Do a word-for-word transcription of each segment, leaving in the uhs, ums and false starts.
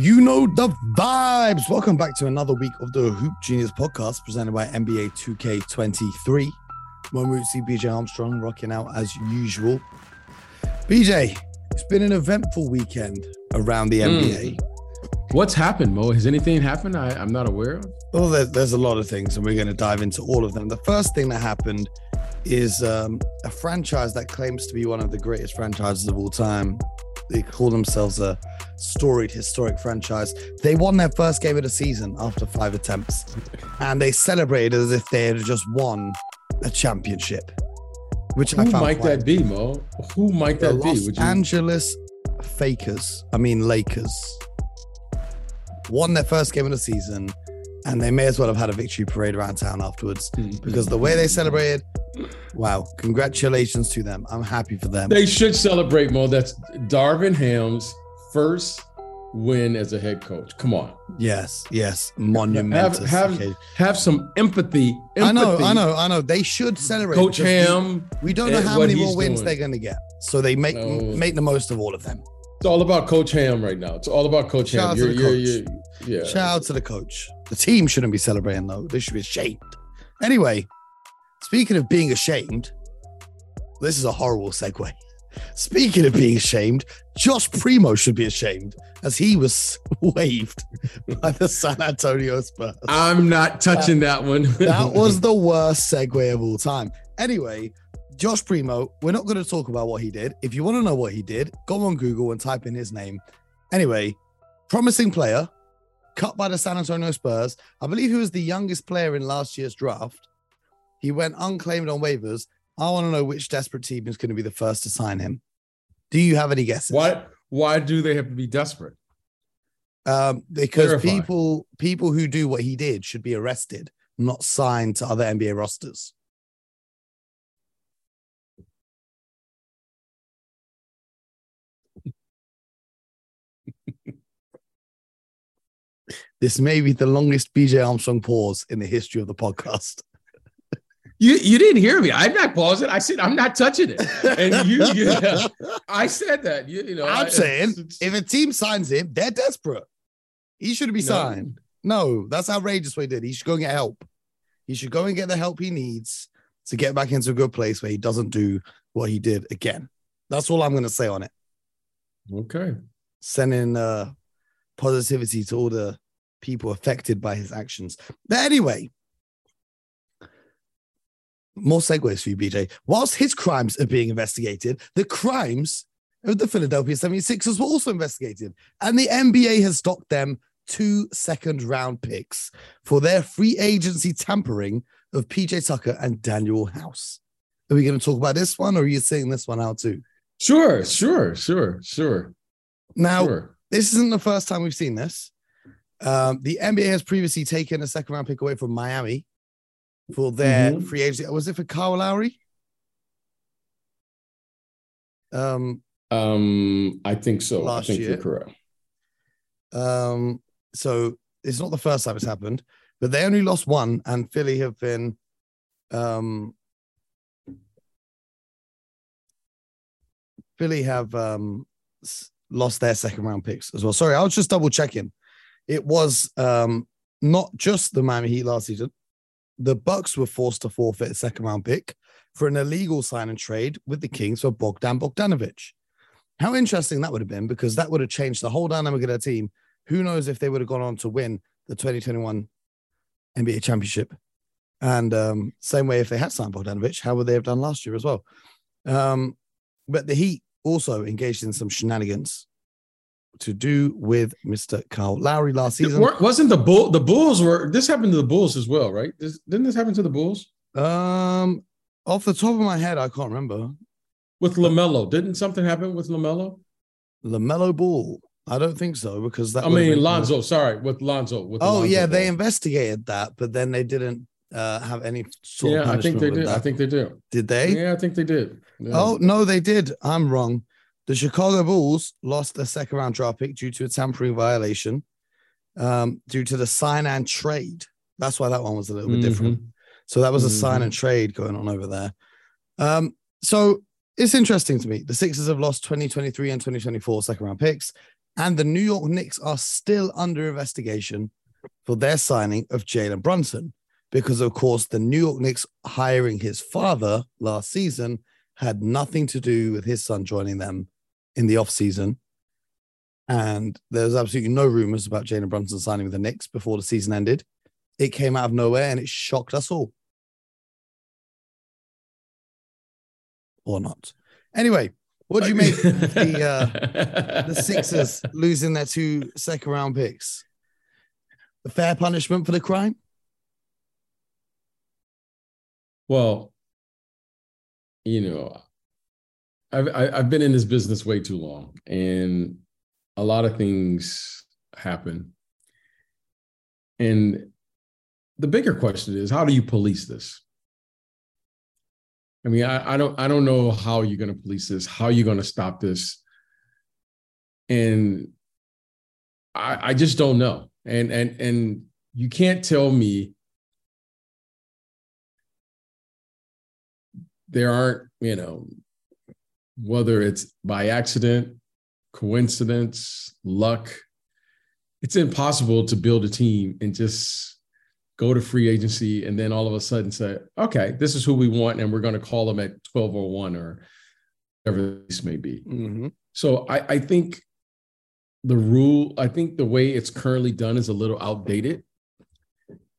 You know the vibes. Welcome back to another week of the Hoop Genius Podcast presented by N B A two K twenty-three. My rootsy B J Armstrong rocking out as usual. B J, it's been an eventful weekend around the mm. N B A. What's happened, Mo? Has anything happened I, I'm not aware of? Well, there, there's a lot of things, and we're going to dive into all of them. The first thing that happened is um, a franchise that claims to be one of the greatest franchises of all time. They call themselves a storied, historic franchise. They won their first game of the season after five attempts, and they celebrated as if they had just won a championship. Which Who I found might that be, Mo? Who might that be? Los Angeles Fakers, I mean Lakers. Won their first game of the season, and they may as well have had a victory parade around town afterwards because the way they celebrated, wow, congratulations to them. I'm happy for them. They should celebrate, Mo. That's Darvin Ham's first win as a head coach. Come on. Yes, yes. Monumental. Have, have, have some empathy, empathy. I know, I know, I know. They should celebrate. Coach Ham. We, we don't know how many more wins doing. they're going to get. So they make, no. make the most of all of them. It's all about Coach Ham right now. It's all about Coach Ham. Shout out to the coach. Yeah. Shout out to the coach. The team shouldn't be celebrating, though. They should be ashamed. Anyway, speaking of being ashamed, this is a horrible segue. Speaking of being ashamed, Josh Primo should be ashamed as he was waived by the San Antonio Spurs. I'm not touching that, that one. That was the worst segue of all time. Anyway, Josh Primo, we're not going to talk about what he did. If you want to know what he did, go on Google and type in his name. Anyway, promising player, cut by the San Antonio Spurs. I believe he was the youngest player in last year's draft. He went unclaimed on waivers. I want to know which desperate team is going to be the first to sign him. Do you have any guesses? Why, why do they have to be desperate? Um, because Terrifying. people people who do what he did should be arrested, not signed to other N B A rosters. This may be the longest B J Armstrong pause in the history of the podcast. You you didn't hear me. I'm not pausing. I said I'm not touching it. And you, you yeah, I said that. You, you know, I'm I, saying it's, if a team signs him, they're desperate. He shouldn't be no. signed. No, that's outrageous what he did. He should go and get help. He should go and get the help he needs to get back into a good place where he doesn't do what he did again. That's all I'm going to say on it. Okay. Sending uh, positivity to all the people affected by his actions. But anyway, more segues for you, B J. Whilst his crimes are being investigated, the crimes of the Philadelphia seventy-sixers were also investigated, and the N B A has docked them two second round picks for their free agency tampering of P J Tucker and Daniel House. Are we going to talk about this one, or are you seeing this one out too? Sure, sure, sure, sure. Now, sure. This isn't the first time we've seen this. Um, the N B A has previously taken a second round pick away from Miami for their mm-hmm. free agency. Was it for Kyle Lowry? Um, um, I think so. Last I think year. You're correct. Um, so it's not the first time it's happened, but they only lost one, and Philly have been um, Philly have um, lost their second round picks as well. Sorry, I was just double checking. It was um, not just the Miami Heat last season. The Bucks were forced to forfeit a second-round pick for an illegal sign and trade with the Kings for Bogdan Bogdanovic. How interesting that would have been, because that would have changed the whole dynamic of their team. Who knows if they would have gone on to win the twenty twenty-one N B A championship. And um, same way, if they had signed Bogdanovic, how would they have done last year as well? Um, but the Heat also engaged in some shenanigans to do with Mister Kyle Lowry last season. Wasn't the Bull, the Bulls were, this happened to the Bulls as well, right? This, didn't this happen to the Bulls? Um, off the top of my head, I can't remember. With LaMelo, didn't something happen with LaMelo? LaMelo Ball? I don't think so, because that I mean, Lonzo, more... sorry, with Lonzo. With oh, Lonzo yeah, Ball. They investigated that, but then they didn't uh, have any sort yeah, of punishment. I think they did. That. I think they did. Did they? Yeah, I think they did. Yeah. Oh, no, they did. I'm wrong. The Chicago Bulls lost their second-round draft pick due to a tampering violation um, due to the sign and trade. That's why that one was a little bit mm-hmm. different. So that was mm-hmm. a sign and trade going on over there. Um, so it's interesting to me. The Sixers have lost twenty twenty-three and twenty twenty-four second-round picks, and the New York Knicks are still under investigation for their signing of Jalen Brunson, because, of course, the New York Knicks hiring his father last season had nothing to do with his son joining them in the offseason. And there was absolutely no rumors about Jalen Brunson signing with the Knicks before the season ended. It came out of nowhere and it shocked us all. Or not. Anyway, what do you make of the, uh, the Sixers losing their two second round picks? A fair punishment for the crime? Well, you know, I've, I've been in this business way too long, and a lot of things happen. And the bigger question is, how do you police this? I mean, I, I don't I don't know how you're going to police this, how you're going to stop this. And I, I just don't know. And, and, and you can't tell me there aren't, you know, whether it's by accident, coincidence, luck, it's impossible to build a team and just go to free agency and then all of a sudden say, okay, this is who we want, and we're going to call them at twelve oh one or whatever the case may be. Mm-hmm. So I, I think the rule, I think the way it's currently done is a little outdated.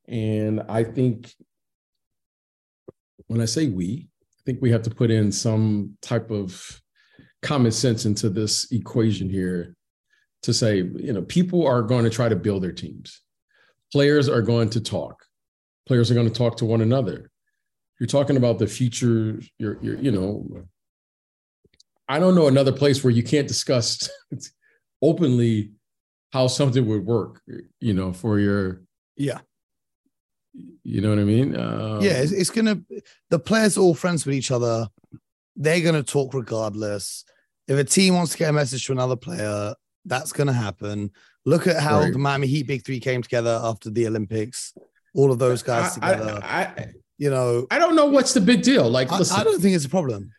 And I think when I say we, I think we have to put in some type of common sense into this equation here to say, you know, people are going to try to build their teams. Players are going to talk. Players are going to talk to one another. You're talking about the future. You're, you're, you know, I don't know another place where you can't discuss openly how something would work, you know, for your. Yeah. You know what I mean? Um, yeah, it's, it's going to, the players are all friends with each other. They're going to talk regardless. If a team wants to get a message to another player, that's going to happen. Look at how right. the Miami Heat Big Three came together after the Olympics. All of those guys I, together. I, I, you know, I don't know what's the big deal. Like, I, listen, I don't think it's a problem.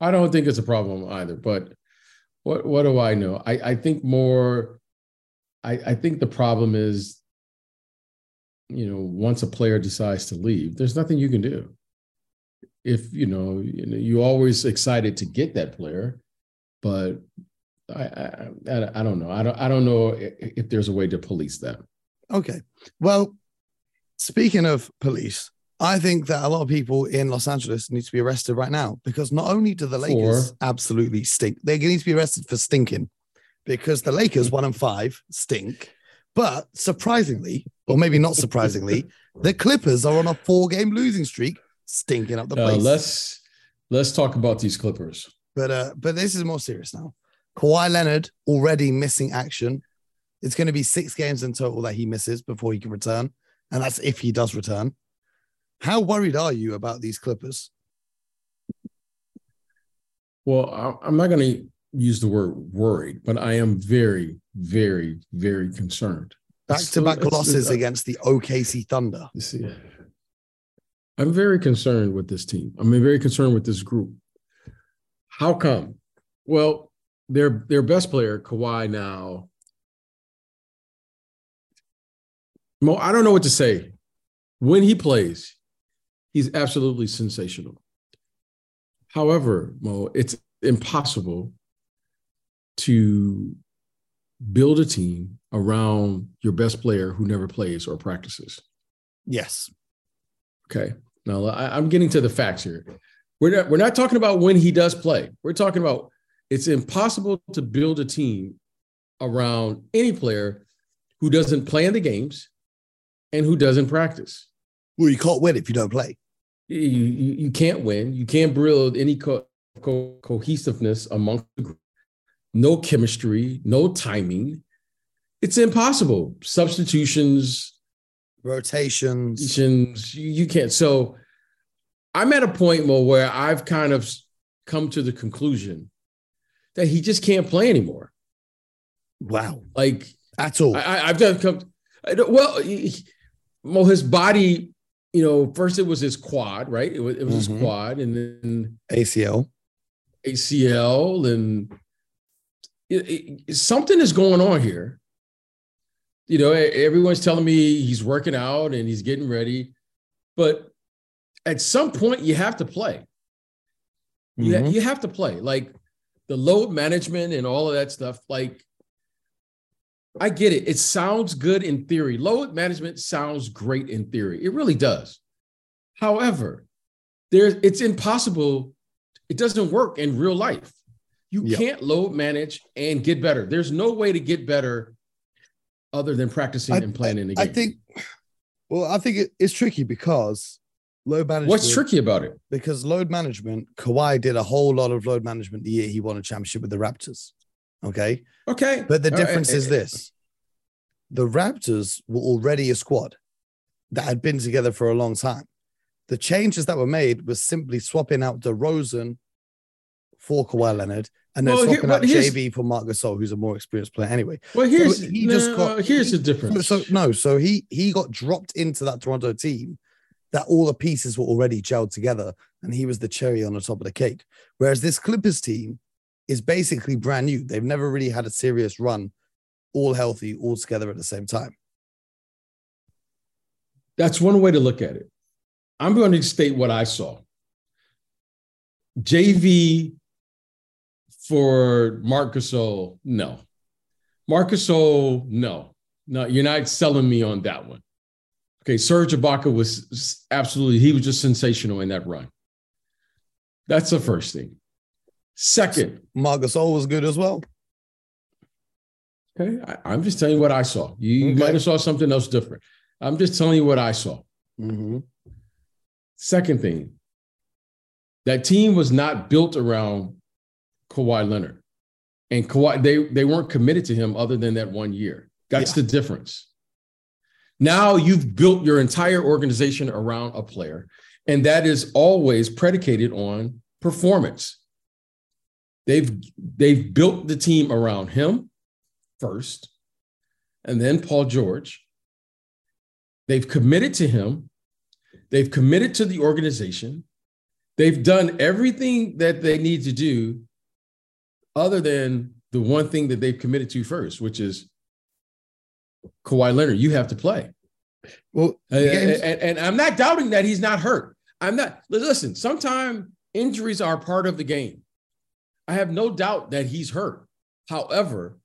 I don't think it's a problem either. But what what do I know? I, I think more. I, I think the problem is, you know, once a player decides to leave, there's nothing you can do. If you know, you know, you're always excited to get that player, but. I, I I don't know. I don't I don't know if, if there's a way to police that. Okay. Well, speaking of police, I think that a lot of people in Los Angeles need to be arrested right now, because not only do the Lakers for... absolutely stink, they need to be arrested for stinking, because the Lakers one and five stink. But surprisingly, or maybe not surprisingly, the Clippers are on a four-game losing streak, stinking up the place. Uh, let's let's talk about these Clippers. But uh, but this is more serious now. Kawhi Leonard already missing action. It's going to be six games in total that he misses before he can return. And that's if he does return. How worried are you about these Clippers? Well, I'm not going to use the word worried, but I am very, very, very concerned. Back-to-back losses against the O K C Thunder. I'm very concerned with this team. I'm very concerned with this group. How come? Well, Their their best player, Kawhi, now. Mo, I don't know what to say. When he plays, he's absolutely sensational. However, Mo, it's impossible to build a team around your best player who never plays or practices. Yes. Okay. Now I, I'm getting to the facts here. We're not we're not talking about when he does play. We're talking about. It's impossible to build a team around any player who doesn't play in the games and who doesn't practice. Well, you can't win if you don't play. You, you, you can't win. You can't build any co- co- cohesiveness amongst the group. No chemistry, no timing. It's impossible. Substitutions. Rotations. rotations you, you can't. So I'm at a point, Mo, where I've kind of come to the conclusion that he just can't play anymore. Wow. Like, that's all. I, I've done come. I well, he, well, his body, you know, first it was his quad, right? It was, it was mm-hmm. his quad, and then A C L. A C L, and it, it, something is going on here. You know, everyone's telling me he's working out and he's getting ready, but at some point you have to play. You, mm-hmm. ha- you have to play. Like, the load management and all of that stuff, like, I get it. It sounds good in theory. Load management sounds great in theory. It really does. However, there's, it's impossible. It doesn't work in real life. You yep. can't load manage and get better. There's no way to get better other than practicing I, and playing I, in the game. I think, well, I think it, it's tricky because load management. What's tricky about it? Because load management, Kawhi did a whole lot of load management the year he won a championship with the Raptors. Okay. Okay. But the difference uh, is this. The Raptors were already a squad that had been together for a long time. The changes that were made was simply swapping out DeRozan for Kawhi Leonard and then well, swapping here, out J B for Marc Gasol, who's a more experienced player anyway. Well, here's, so he no, just got, here's he, the difference. So, no, so he, he got dropped into that Toronto team that all the pieces were already gelled together and he was the cherry on the top of the cake. Whereas this Clippers team is basically brand new. They've never really had a serious run, all healthy, all together at the same time. That's one way to look at it. I'm going to state what I saw. J V for Marc Gasol, no. Marc Gasol, no. No, you're not selling me on that one. Okay, Serge Ibaka was absolutely, he was just sensational in that run. That's the first thing. Second, Marc Gasol was good as well. Okay, I, I'm just telling you what I saw. You, okay. you might have saw something else different. I'm just telling you what I saw. Mm-hmm. Second thing, that team was not built around Kawhi Leonard, and Kawhi they they weren't committed to him other than that one year. That's yeah. the difference. Now you've built your entire organization around a player, and that is always predicated on performance. They've they've built the team around him first, and then Paul George. They've committed to him. They've committed to the organization. They've done everything that they need to do other than the one thing that they've committed to first, which is Kawhi Leonard. You have to play. Well, and, and, and I'm not doubting that he's not hurt. I'm not. Listen, sometimes injuries are part of the game. I have no doubt that he's hurt. However,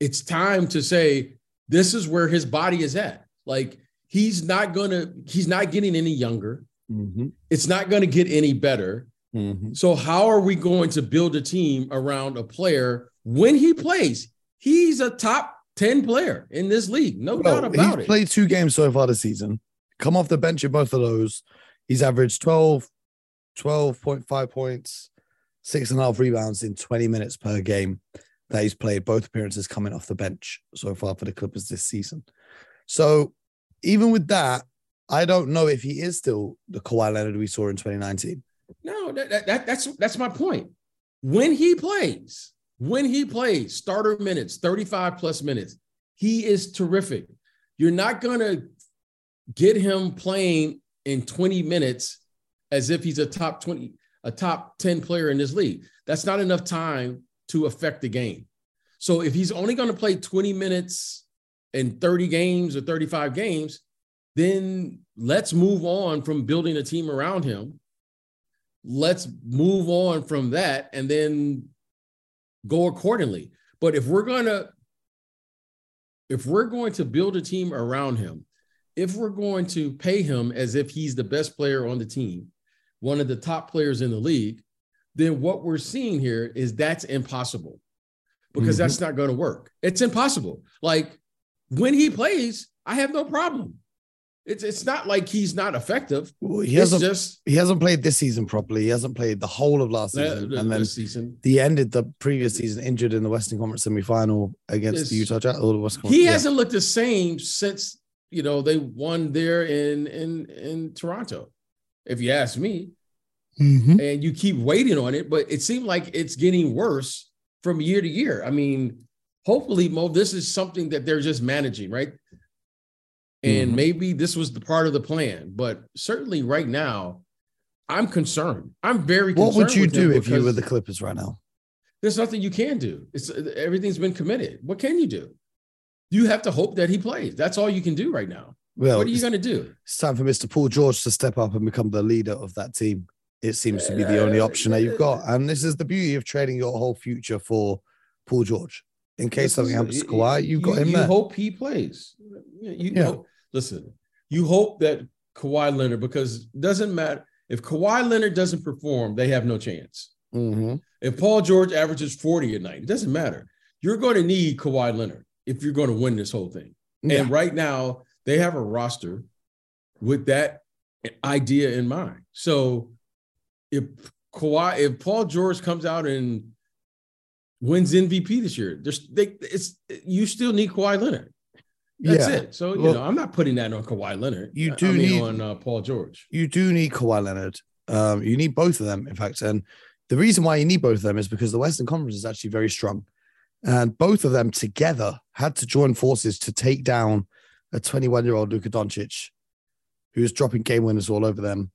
it's time to say this is where his body is at. Like, he's not going to, he's not getting any younger. Mm-hmm. It's not going to get any better. Mm-hmm. So how are we going to build a team around a player when he plays? He's a top ten player in this league. No well, doubt about he's it. He's played two games so far this season. Come off the bench in both of those. He's averaged twelve, twelve point five points. Six and a half rebounds in twenty minutes per game that he's played, both appearances coming off the bench so far for the Clippers this season. So even with that, I don't know if he is still the Kawhi Leonard we saw in twenty nineteen. No, that, that, that's that's my point. When he plays, when he plays, starter minutes, thirty-five plus minutes, he is terrific. You're not going to get him playing in twenty minutes as if he's a top twenty a top ten player in this league. That's not enough time to affect the game. So if he's only going to play twenty minutes in thirty games or thirty-five games, then let's move on from building a team around him. Let's move on from that and then go accordingly. But if we're going to, if we're going to build a team around him, if we're going to pay him as if he's the best player on the team, one of the top players in the league, then what we're seeing here is that's impossible because mm-hmm. that's not going to work. It's impossible. Like, when he plays, I have no problem. It's it's not like he's not effective. Well, he, hasn't, just, he hasn't played this season properly. He hasn't played the whole of last season. Uh, and then season. He ended the previous season injured in the Western Conference semifinal against it's, the Utah Jazz. Or the Western Conference. He yeah. hasn't looked the same since, you know, they won there in in, in Toronto. If you ask me, mm-hmm. and you keep waiting on it, but it seemed like it's getting worse from year to year. I mean, hopefully, Mo, this is something that they're just managing, right? And mm-hmm. maybe this was the part of the plan, but certainly right now, I'm concerned. I'm very concerned. What would you do if you were the Clippers right now? There's nothing you can do. It's everything's been committed. What can you do? You have to hope that he plays. That's all you can do right now. Well, what are you going to do? It's time for Mister Paul George to step up and become the leader of that team. It seems to be the only option that you've got. And this is the beauty of trading your whole future for Paul George. In case this something is, happens to Kawhi, you've got you, him there. You hope he plays. You yeah. hope, listen, you hope that Kawhi Leonard, because it doesn't matter. If Kawhi Leonard doesn't perform, they have no chance. Mm-hmm. If Paul George averages forty a night, it doesn't matter. You're going to need Kawhi Leonard if you're going to win this whole thing. Yeah. And right now, they have a roster with that idea in mind. So if Kawhi, if Paul George comes out and wins M V P this year, there's they, it's you still need Kawhi Leonard. That's yeah. it. So well, you know, I'm not putting that on Kawhi Leonard. You do I mean, need on uh, Paul George. You do need Kawhi Leonard. Um, you need both of them, in fact. And the reason why you need both of them is because the Western Conference is actually very strong, and both of them together had to join forces to take down a twenty-one-year-old Luka Doncic, who's dropping game winners all over them,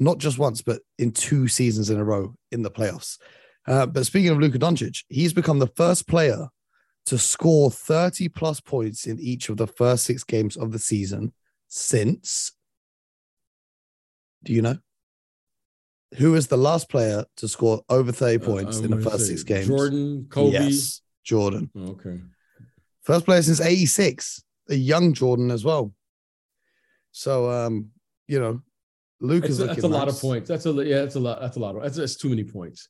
not just once, but in two seasons in a row in the playoffs. Uh, but speaking of Luka Doncic, he's become the first player to score thirty-plus points in each of the first six games of the season since... Do you know? Who is the last player to score over thirty points uh, in the first six games? Jordan, Kobe? Yes, Jordan. Okay. First player since eighty-six. A young Jordan as well. So, um, you know, Luke that's, is looking That's a nice. lot of points. That's a yeah. That's a lot. That's a lot. Of, that's, that's too many points.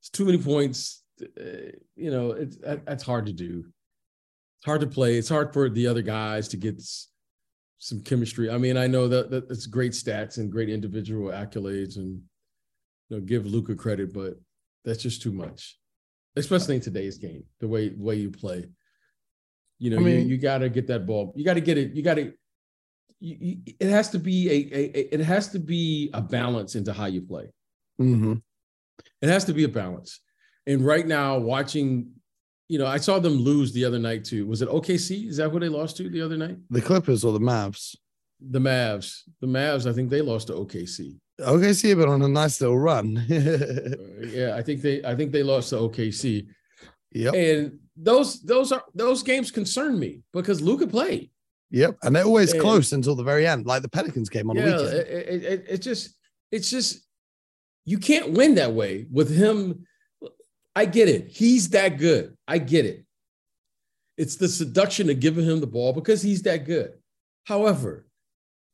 It's too many points. Uh, you know, it's that's hard to do. It's hard to play. It's hard for the other guys to get some chemistry. I mean, I know that, that it's great stats and great individual accolades, and you know, give Luka credit, but that's just too much, especially in today's game. The way the way you play. You know, I mean, you, you got to get that ball. You got to get it. You got to, it has to be a, a, it has to be a balance into how you play. Mm-hmm. It has to be a balance. And right now watching, you know, I saw them lose the other night to, was it O K C? Is that what they lost to the other night? The Clippers or the Mavs? The Mavs. The Mavs, I think they lost to O K C. O K C, but on a nice little run. yeah, I think they, I think they lost to O K C. Yep. And those those are those games concern me because Luka played. Yep, and they're always and, close until the very end, like the Pelicans game on yeah, the weekend. It, it, it just, it's just you can't win that way with him. I get it. He's that good. I get it. It's the seduction of giving him the ball because he's that good. However,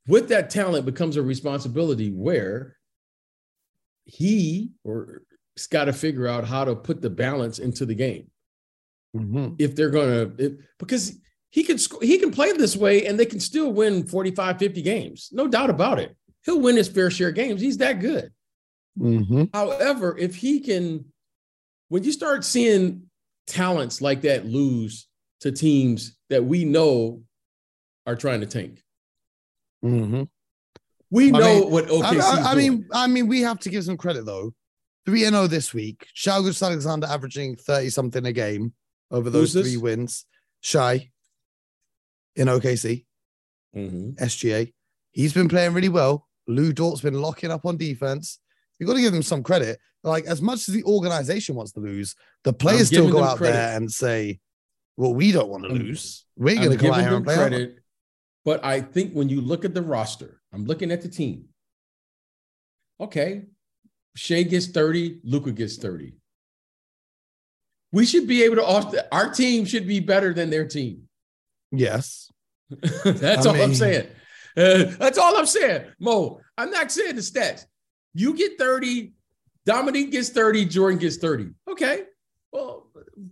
with that talent becomes a responsibility where he or he's got to figure out how to put the balance into the game. Mm-hmm. If they're going to, because he can, sc- he can play this way and they can still win forty-five, fifty games. No doubt about it. He'll win his fair share of games. He's that good. Mm-hmm. However, if he can, when you start seeing talents like that lose to teams that we know are trying to tank. Mm-hmm. We know I mean, what O K C is I, I, I mean, I mean, we have to give some credit though. three and oh this week. Shai Gilgeous-Alexander averaging thirty-something a game. Over those three wins, Shai in O K C, mm-hmm. S G A, he's been playing really well. Lou Dort's been locking up on defense. You've got to give him some credit. Like, as much as the organization wants to lose, the players still go out credit. there and say, well, we don't want to lose. We're going to come out here and play credit, But I think when you look at the roster, I'm looking at the team. Okay, Shai gets thirty, Luka gets thirty. We should be able to – our team should be better than their team. Yes. That's I all mean, I'm saying. Uh, that's all I'm saying, Mo. I'm not saying the stats. You get thirty, Dominique gets thirty, Jordan gets thirty. Okay. Well,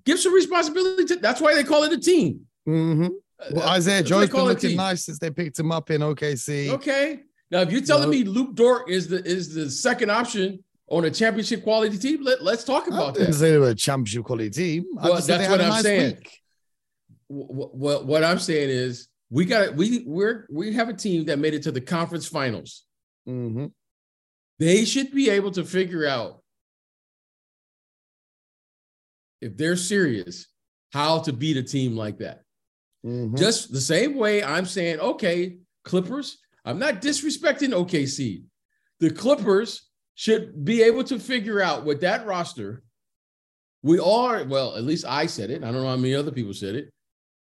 give some responsibility to – that's why they call it a team. Mm-hmm. Well, Isaiah Jones been looking nice since they picked him up in O K C. Okay. Now, if you're telling no. me Luke Dort is the is the second option – on a championship quality team, let, let's talk about that. I didn't say they were a championship quality team. Well, that's what I'm nice saying. Well, what, what I'm saying is we got we we're we have a team that made it to the conference finals. Mm-hmm. They should be able to figure out if they're serious how to beat a team like that. Mm-hmm. Just the same way I'm saying, okay, Clippers. I'm not disrespecting O K C. The Clippers should be able to figure out with that roster We are, well, at least I said it. I don't know how many other people said it.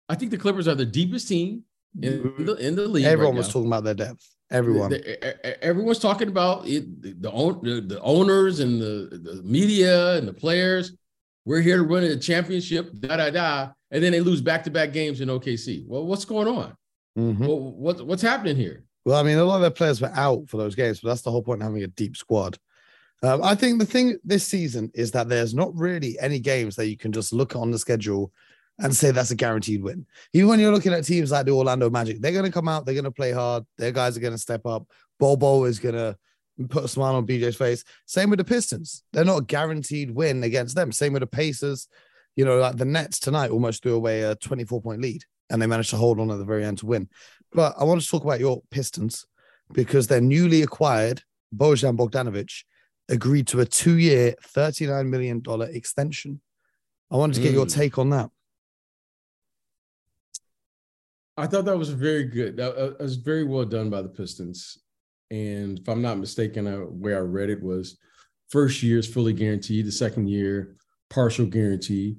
I think the Clippers are the deepest team in the, in the league. Everyone right was now. talking about their depth. Everyone. The, the, everyone's talking about it, the, the, the owners and the, the media and the players. We're here to run a championship, da-da-da, and then they lose back-to-back games in O K C. Well, what's going on? Mm-hmm. Well, what, what's happening here? Well, I mean, a lot of their players were out for those games, but that's the whole point of having a deep squad. Um, I think the thing this season is that there's not really any games that you can just look on the schedule and say that's a guaranteed win. Even when you're looking at teams like the Orlando Magic, they're going to come out, they're going to play hard, their guys are going to step up, Bobo is going to put a smile on B J's face. Same with the Pistons. They're not a guaranteed win against them. Same with the Pacers. You know, like the Nets tonight almost threw away a twenty-four point lead, and they managed to hold on at the very end to win. But I want to talk about your Pistons because their newly acquired Bojan Bogdanovic agreed to a two-year, thirty-nine million dollars extension. I wanted to get mm. your take on that. I thought that was very good. That was very well done by the Pistons. And if I'm not mistaken, I, where I read it was first year is fully guaranteed, the second year, partial guarantee.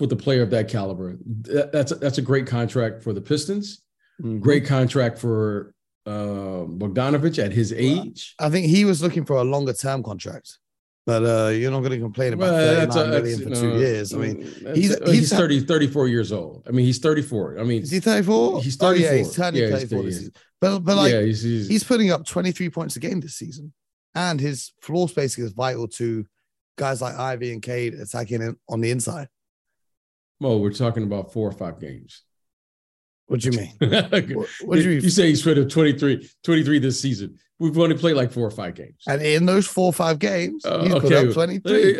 With a player of that caliber, that, that's, a, that's a great contract for the Pistons. Mm-hmm. Great contract for uh, Bogdanovic at his age. I think he was looking for a longer term contract, but uh, you're not going to complain about well, thirty-nine million for two no, years. I mean, he's, he's, he's thirty, thirty-four years old. I mean, he's thirty-four. I mean, is he thirty-four? He's thirty-four. Oh, yeah, he's turning yeah, thirty-four this season. But, but like, yeah, he's, he's, he's putting up twenty-three points a game this season, and his floor spacing is vital to guys like Ivy and Cade attacking on the inside. Mo, we're talking about four or five games. What do you mean? what, what do you mean? You say he's put up twenty-three, twenty-three this season. We've only played like four or five games. And in those four or five games, uh, he's okay. put up twenty-three.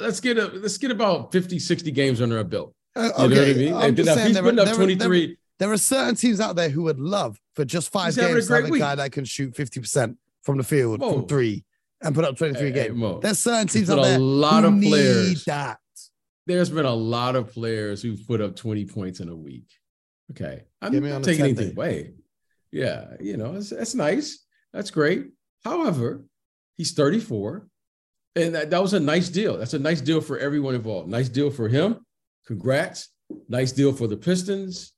Let's get, a, let's get about fifty, sixty games under our belt. You okay. know what I mean? I'm and now, he's putting up there twenty-three. There are, there are certain teams out there who would love for just five he's games to have a week. guy that can shoot fifty percent from the field Mo. from three and put up twenty-three hey, games. Hey, There's certain teams out there a lot who of players. need that. There's been a lot of players who've put up twenty points in a week. Okay. I'm not taking anything away. Yeah. You know, that's, that's nice. That's great. However, he's thirty-four. And that, that was a nice deal. That's a nice deal for everyone involved. Nice deal for him. Congrats. Nice deal for the Pistons.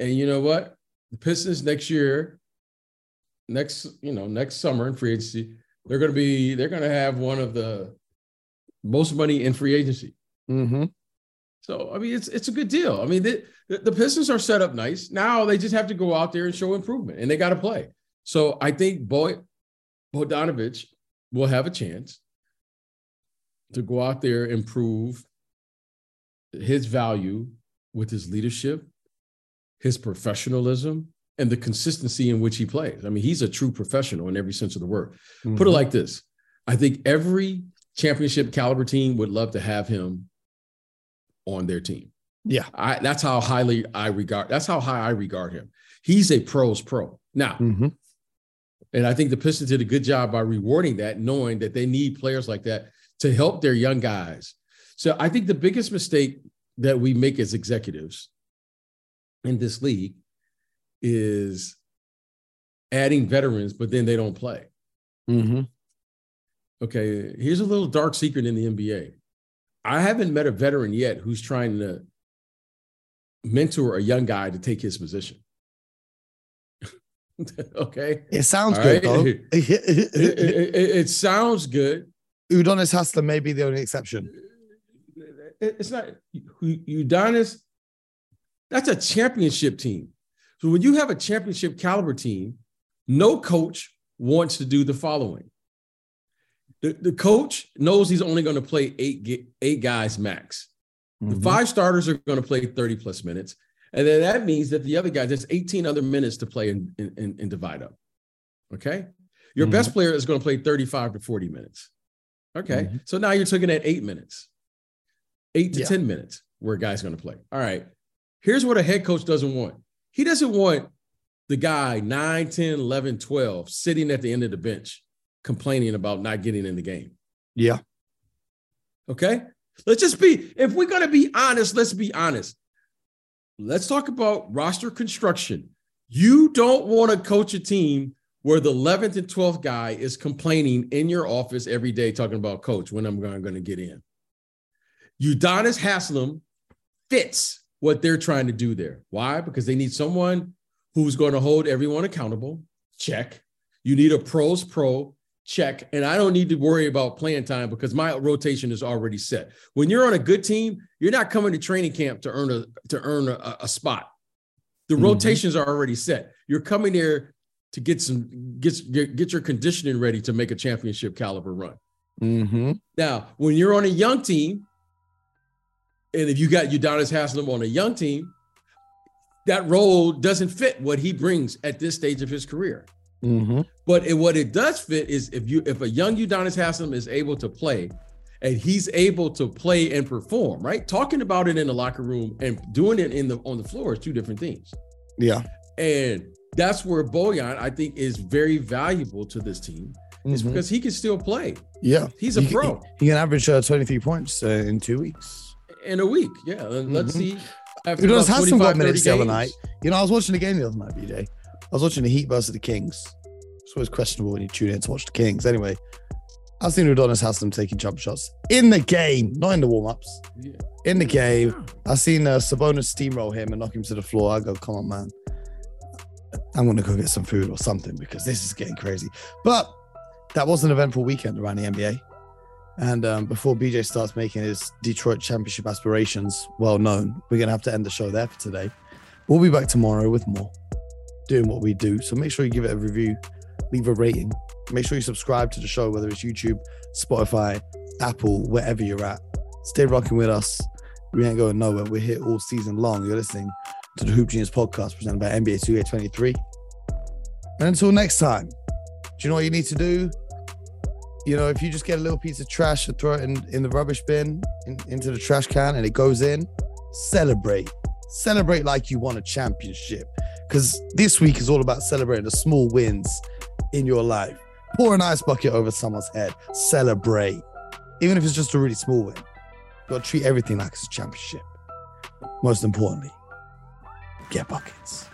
And you know what? The Pistons next year, next, you know, next summer in free agency, they're going to be, they're going to have one of the most money in free agency. Mm-hmm. So, I mean, it's it's a good deal. I mean, the, the Pistons are set up nice. Now they just have to go out there and show improvement, and they got to play. So I think Boy Bogdanovic will have a chance to go out there and prove his value with his leadership, his professionalism, and the consistency in which he plays. I mean, he's a true professional in every sense of the word. Mm-hmm. Put it like this. I think every championship caliber team would love to have him on their team. Yeah. I, that's how highly I regard, that's how high I regard him. He's a pro's pro now. Mm-hmm. And I think the Pistons did a good job by rewarding that, knowing that they need players like that to help their young guys. So I think the biggest mistake that we make as executives in this league is adding veterans, but then they don't play. Mm-hmm. Okay, here's a little dark secret in the N B A. I haven't met a veteran yet who's trying to mentor a young guy to take his position. Okay? It sounds All good, right? though. it, it, it, it sounds good. Udonis Haslem may be the only exception. It, it's not Udonis. That's a championship team. So when you have a championship caliber team, no coach wants to do the following. The, the coach knows he's only going to play eight, eight guys max. Mm-hmm. The five starters are going to play thirty plus minutes. And then that means that the other guys, there's eighteen other minutes to play and, and, and divide up. Okay. Your mm-hmm. best player is going to play thirty-five to forty minutes. Okay. Mm-hmm. So now you're looking at eight minutes, eight to yeah. ten minutes where a guy's going to play. All right. Here's what a head coach doesn't want. He doesn't want the guy nine, ten, eleven, twelve sitting at the end of the bench, complaining about not getting in the game. Yeah. Okay. Let's just be, if we're going to be honest, let's be honest. Let's talk about roster construction. You don't want to coach a team where the eleventh and twelfth guy is complaining in your office every day, talking about coach, when I'm going to get in. Udonis Haslem fits what they're trying to do there. Why? Because they need someone who's going to hold everyone accountable. Check. You need a pro's pro. Check. And I don't need to worry about playing time because my rotation is already set. When you're on a good team, you're not coming to training camp to earn a to earn a, a spot. The mm-hmm. rotations are already set. You're coming there to get some get, get your conditioning ready to make a championship caliber run. Mm-hmm. Now, when you're on a young team, and if you got Udonis Haslem on a young team, that role doesn't fit what he brings at this stage of his career. Mm-hmm. But it, what it does fit is if you if a young Udonis Haslem is able to play, and he's able to play and perform, right? Talking about it in the locker room and doing it in the on the floor is two different things. Yeah, and that's where Bojan, I think, is very valuable to this team. Is mm-hmm. because he can still play. Yeah, he's a pro. He, he can average uh, twenty-three points uh, in two weeks. In a week, yeah. And let's mm-hmm. see. After Udonis Haslem got minutes the other night. You know, I was watching the game the other night, B J. I was watching the Heat versus the Kings. It's always questionable when you tune in to watch the Kings. Anyway, I've seen Udonis Haslem taking jump shots in the game, not in the warm-ups. Yeah. In the game, I've seen uh, Sabonis steamroll him and knock him to the floor. I go, come on, man. I'm going to go get some food or something because this is getting crazy. But that was an eventful weekend around the N B A. And um, before B J starts making his Detroit championship aspirations well known, we're going to have to end the show there for today. We'll be back tomorrow with more. Doing what we do. So make sure you give it a review, leave a rating, make sure you subscribe to the show, whether it's YouTube, Spotify, Apple, wherever you're at. Stay rocking with us. We ain't going nowhere. We're here all season long. You're listening to the Hoop Genius Podcast presented by N B A two K twenty-three. And until next time, do you know what you need to do? You know, if you just get a little piece of trash and throw it in, in the rubbish bin, in, into the trash can, and it goes in, celebrate. Celebrate like you won a championship. Because this week is all about celebrating the small wins in your life. Pour an ice bucket over someone's head. Celebrate. Even if it's just a really small win. You've got to treat everything like it's a championship. Most importantly, get buckets.